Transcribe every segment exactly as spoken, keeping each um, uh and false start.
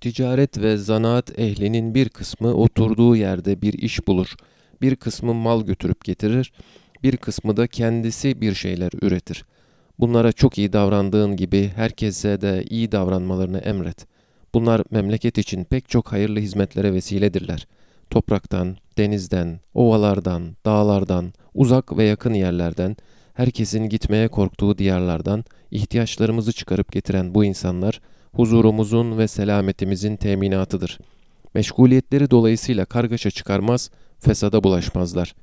Ticaret ve zanaat ehlinin bir kısmı oturduğu yerde bir iş bulur, bir kısmı mal götürüp getirir, bir kısmı da kendisi bir şeyler üretir. Bunlara çok iyi davrandığın gibi herkese de iyi davranmalarını emret. Bunlar memleket için pek çok hayırlı hizmetlere vesiledirler. Topraktan, denizden, ovalardan, dağlardan, uzak ve yakın yerlerden, herkesin gitmeye korktuğu diyarlardan ihtiyaçlarımızı çıkarıp getiren bu insanlar, huzurumuzun ve selametimizin teminatıdır. Meşguliyetleri dolayısıyla kargaşa çıkarmaz, fesada bulaşmazlar.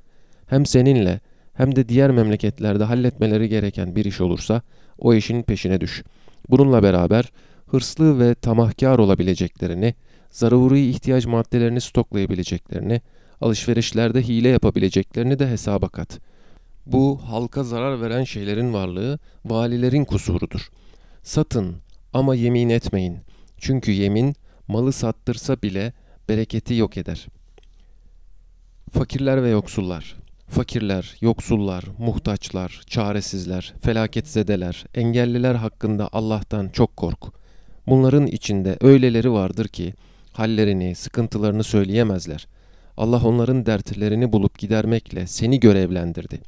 Hem seninle hem de diğer memleketlerde halletmeleri gereken bir iş olursa o işin peşine düş. Bununla beraber hırslı ve tamahkar olabileceklerini, zaruri ihtiyaç maddelerini stoklayabileceklerini, alışverişlerde hile yapabileceklerini de hesaba kat. Bu halka zarar veren şeylerin varlığı valilerin kusurudur. Satın ama yemin etmeyin. Çünkü yemin malı sattırsa bile bereketi yok eder. Fakirler ve yoksullar. Fakirler, yoksullar, muhtaçlar, çaresizler, felaketzedeler, engelliler hakkında Allah'tan çok kork. Bunların içinde öyleleri vardır ki hallerini, sıkıntılarını söyleyemezler. Allah onların dertlerini bulup gidermekle seni görevlendirdi.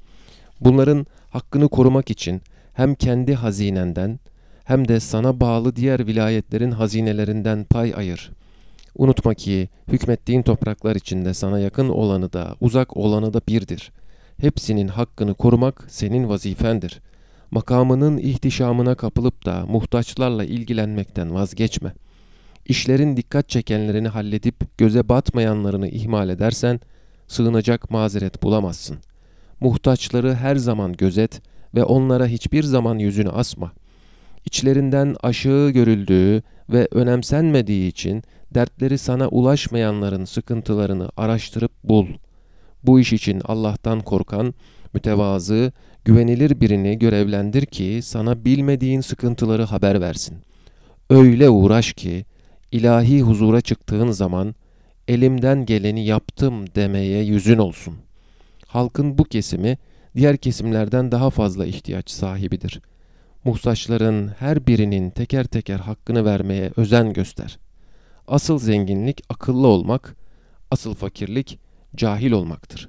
Bunların hakkını korumak için hem kendi hazinenden hem de sana bağlı diğer vilayetlerin hazinelerinden pay ayır. Unutma ki hükmettiğin topraklar içinde sana yakın olanı da uzak olanı da birdir. Hepsinin hakkını korumak senin vazifendir. Makamının ihtişamına kapılıp da muhtaçlarla ilgilenmekten vazgeçme. İşlerin dikkat çekenlerini halledip göze batmayanlarını ihmal edersen sığınacak mazeret bulamazsın. Muhtaçları her zaman gözet ve onlara hiçbir zaman yüzünü asma. İçlerinden aşağı görüldüğü ve önemsenmediği için dertleri sana ulaşmayanların sıkıntılarını araştırıp bul. Bu iş için Allah'tan korkan, mütevazı, güvenilir birini görevlendir ki sana bilmediğin sıkıntıları haber versin. Öyle uğraş ki ilahi huzura çıktığın zaman elimden geleni yaptım demeye yüzün olsun. Halkın bu kesimi diğer kesimlerden daha fazla ihtiyaç sahibidir. Muhtaçların her birinin teker teker hakkını vermeye özen göster. Asıl zenginlik akıllı olmak, asıl fakirlik cahil olmaktır.